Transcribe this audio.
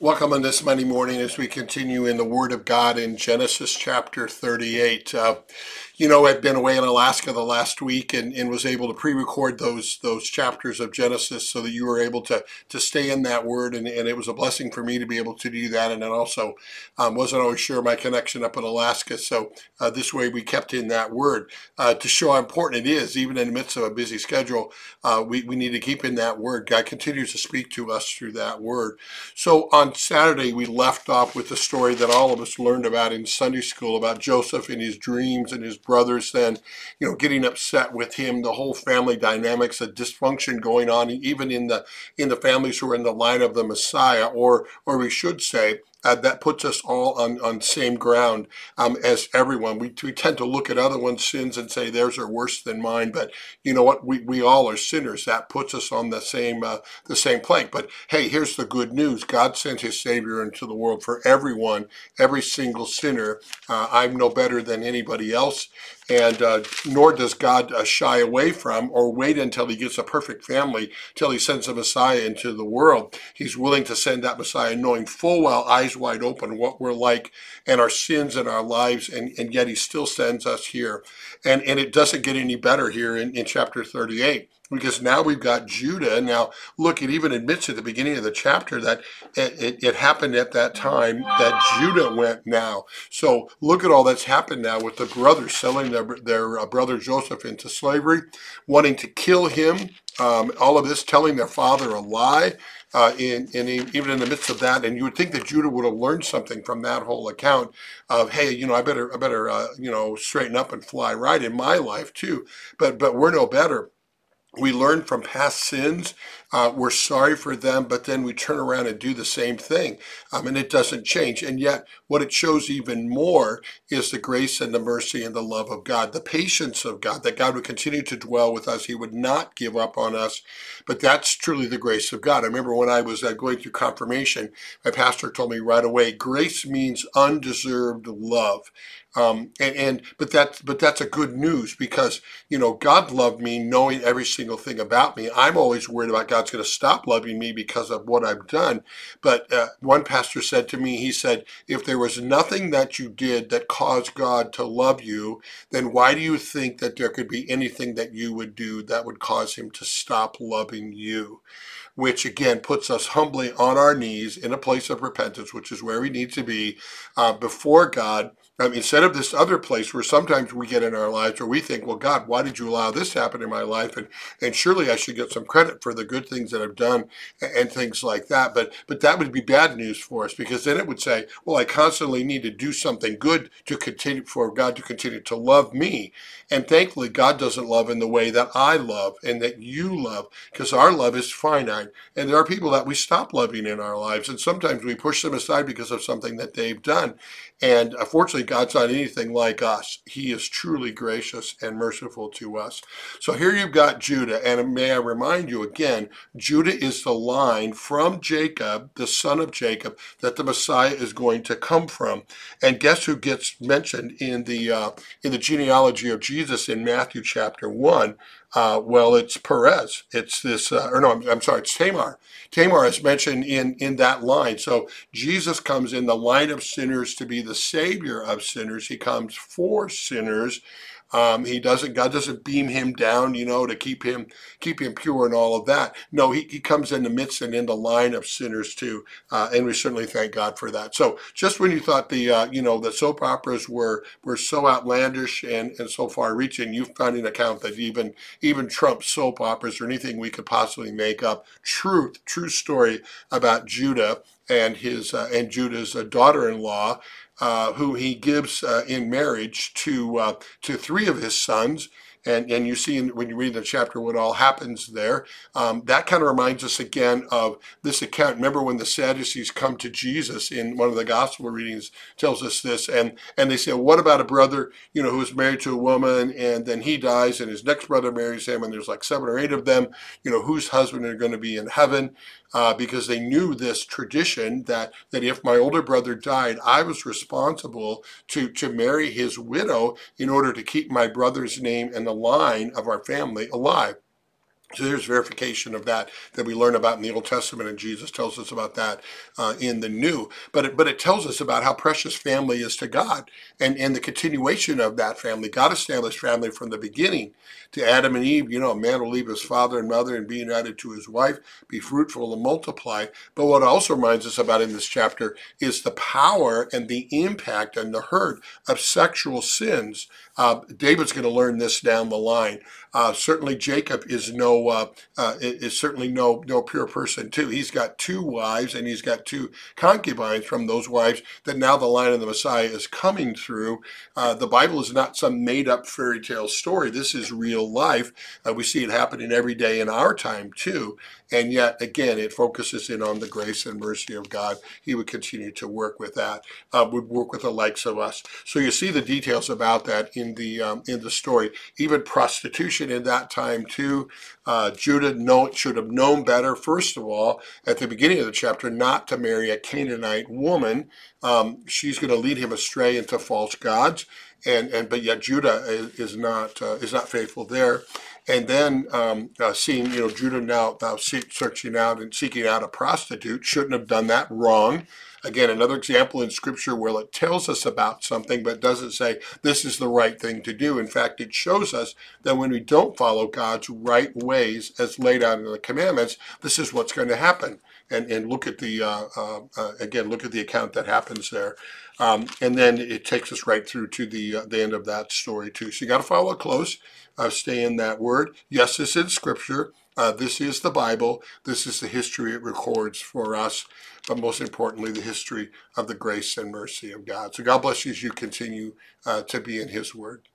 Welcome on this Monday morning as we continue in the Word of God in Genesis chapter 38. I've been away in Alaska the last week and was able to pre-record those chapters of Genesis so that you were able to stay in that Word, and it was a blessing for me to be able to do that, and then also wasn't always sure my connection up in Alaska, so this way we kept in that Word to show how important it is, even in the midst of a busy schedule. We need to keep in that Word. God continues to speak to us through that Word. So on Saturday, we left off with the story that all of us learned about in Sunday school about Joseph and his dreams and his brothers then, getting upset with him, the whole family dynamics, the dysfunction going on, even in the families who are in the line of the Messiah, or we should say, that puts us all on same ground as everyone. We tend to look at other one's sins and say theirs are worse than mine, but you know what? We all are sinners. That puts us on the same plank. But hey, here's the good news. God sent his Savior into the world for everyone, every single sinner. I'm no better than anybody else. And nor does God shy away from or wait until he gets a perfect family, till he sends a Messiah into the world. He's willing to send that Messiah knowing full well, eyes wide open, what we're like and our sins and our lives, and yet he still sends us here. And it doesn't get any better here in chapter 38. Because now we've got Judah. Now, look, it even admits at the beginning of the chapter that it happened at that time that Judah went now. So look at all that's happened now with the brothers selling their brother Joseph into slavery, wanting to kill him, all of this telling their father a lie. Even in the midst of that, and you would think that Judah would have learned something from that whole account of, hey, I better straighten up and fly right in my life too. But we're no better. We learn from past sins. We're sorry for them, but then we turn around and do the same thing. And it doesn't change. And yet what it shows even more is the grace and the mercy and the love of God, the patience of God, that God would continue to dwell with us. He would not give up on us. But that's truly the grace of God. I remember when I was going through confirmation, my pastor told me right away, grace means undeserved love. But that's a good news, because God loved me knowing every single thing about me. I'm always worried about God's going to stop loving me because of what I've done. But one pastor said to me, he said, if there was nothing that you did that caused God to love you, then why do you think that there could be anything that you would do that would cause him to stop loving you? Which again puts us humbly on our knees in a place of repentance, which is where we need to be before God. Instead of this other place where sometimes we get in our lives where we think, well, God, why did you allow this to happen in my life? And surely I should get some credit for the good things that I've done and things like that. But that would be bad news for us, because then it would say, well, I constantly need to do something good to continue for God to continue to love me. And thankfully, God doesn't love in the way that I love and that you love, because our love is finite. And there are people that we stop loving in our lives. And sometimes we push them aside because of something that they've done. And unfortunately, God's not anything like us. He is truly gracious and merciful to us. So here you've got Judah, and may I remind you again, Judah is the line from Jacob, the son of Jacob, that the Messiah is going to come from. And guess who gets mentioned in the genealogy of Jesus in Matthew chapter 1? It's Perez. It's Tamar. Tamar is mentioned in that line. So Jesus comes in the line of sinners to be the Savior of sinners. He comes for sinners. God doesn't beam him down, to keep him pure and all of that. No, he comes in the midst and in the line of sinners too. And we certainly thank God for that. So just when you thought the soap operas were so outlandish and so far reaching, you found an account that even trumps soap operas or anything we could possibly make up. True story about Judah and Judah's daughter-in-law, who he gives in marriage to three of his sons. And you see when you read the chapter what all happens there. That kind of reminds us again of this account. Remember when the Sadducees come to Jesus in one of the gospel readings tells us this, and they say, what about a brother, who is married to a woman and then he dies and his next brother marries him, and there's like 7 or 8 of them, whose husband are going to be in heaven? Because they knew this tradition that if my older brother died, I was responsible to marry his widow in order to keep my brother's name and the line of our family alive. So here's verification of that we learn about in the Old Testament, and Jesus tells us about that in the New. But it tells us about how precious family is to God, and the continuation of that family. God established family from the beginning. To Adam and Eve, a man will leave his father and mother and be united to his wife, be fruitful and multiply. But what also reminds us about in this chapter is the power and the impact and the hurt of sexual sins. David's going to learn this down the line. Certainly Jacob is no pure person too. He's got two wives and he's got two concubines from those wives that now the line of the Messiah is coming through. The Bible is not some made-up fairy tale story. This is real life. We see it happening every day in our time too. And yet, again, it focuses in on the grace and mercy of God. He would continue to work with that, would work with the likes of us. So you see the details about that in the story. Even prostitution in that time too. Judah should have known better, first of all, at the beginning of the chapter, not to marry a Canaanite woman. She's going to lead him astray into false gods, but yet Judah is not faithful there. And then seeing Judah now searching out and seeking out a prostitute, shouldn't have done that, wrong. Again, another example in Scripture where it tells us about something but doesn't say this is the right thing to do. In fact, it shows us that when we don't follow God's right ways as laid out in the commandments, this is what's going to happen. And look at the account that happens there, and then it takes us right through to the end of that story too. So you got to follow it close, stay in that word. Yes, it's in Scripture. This is the Bible. This is the history it records for us, but most importantly, the history of the grace and mercy of God. So God bless you as you continue to be in His word.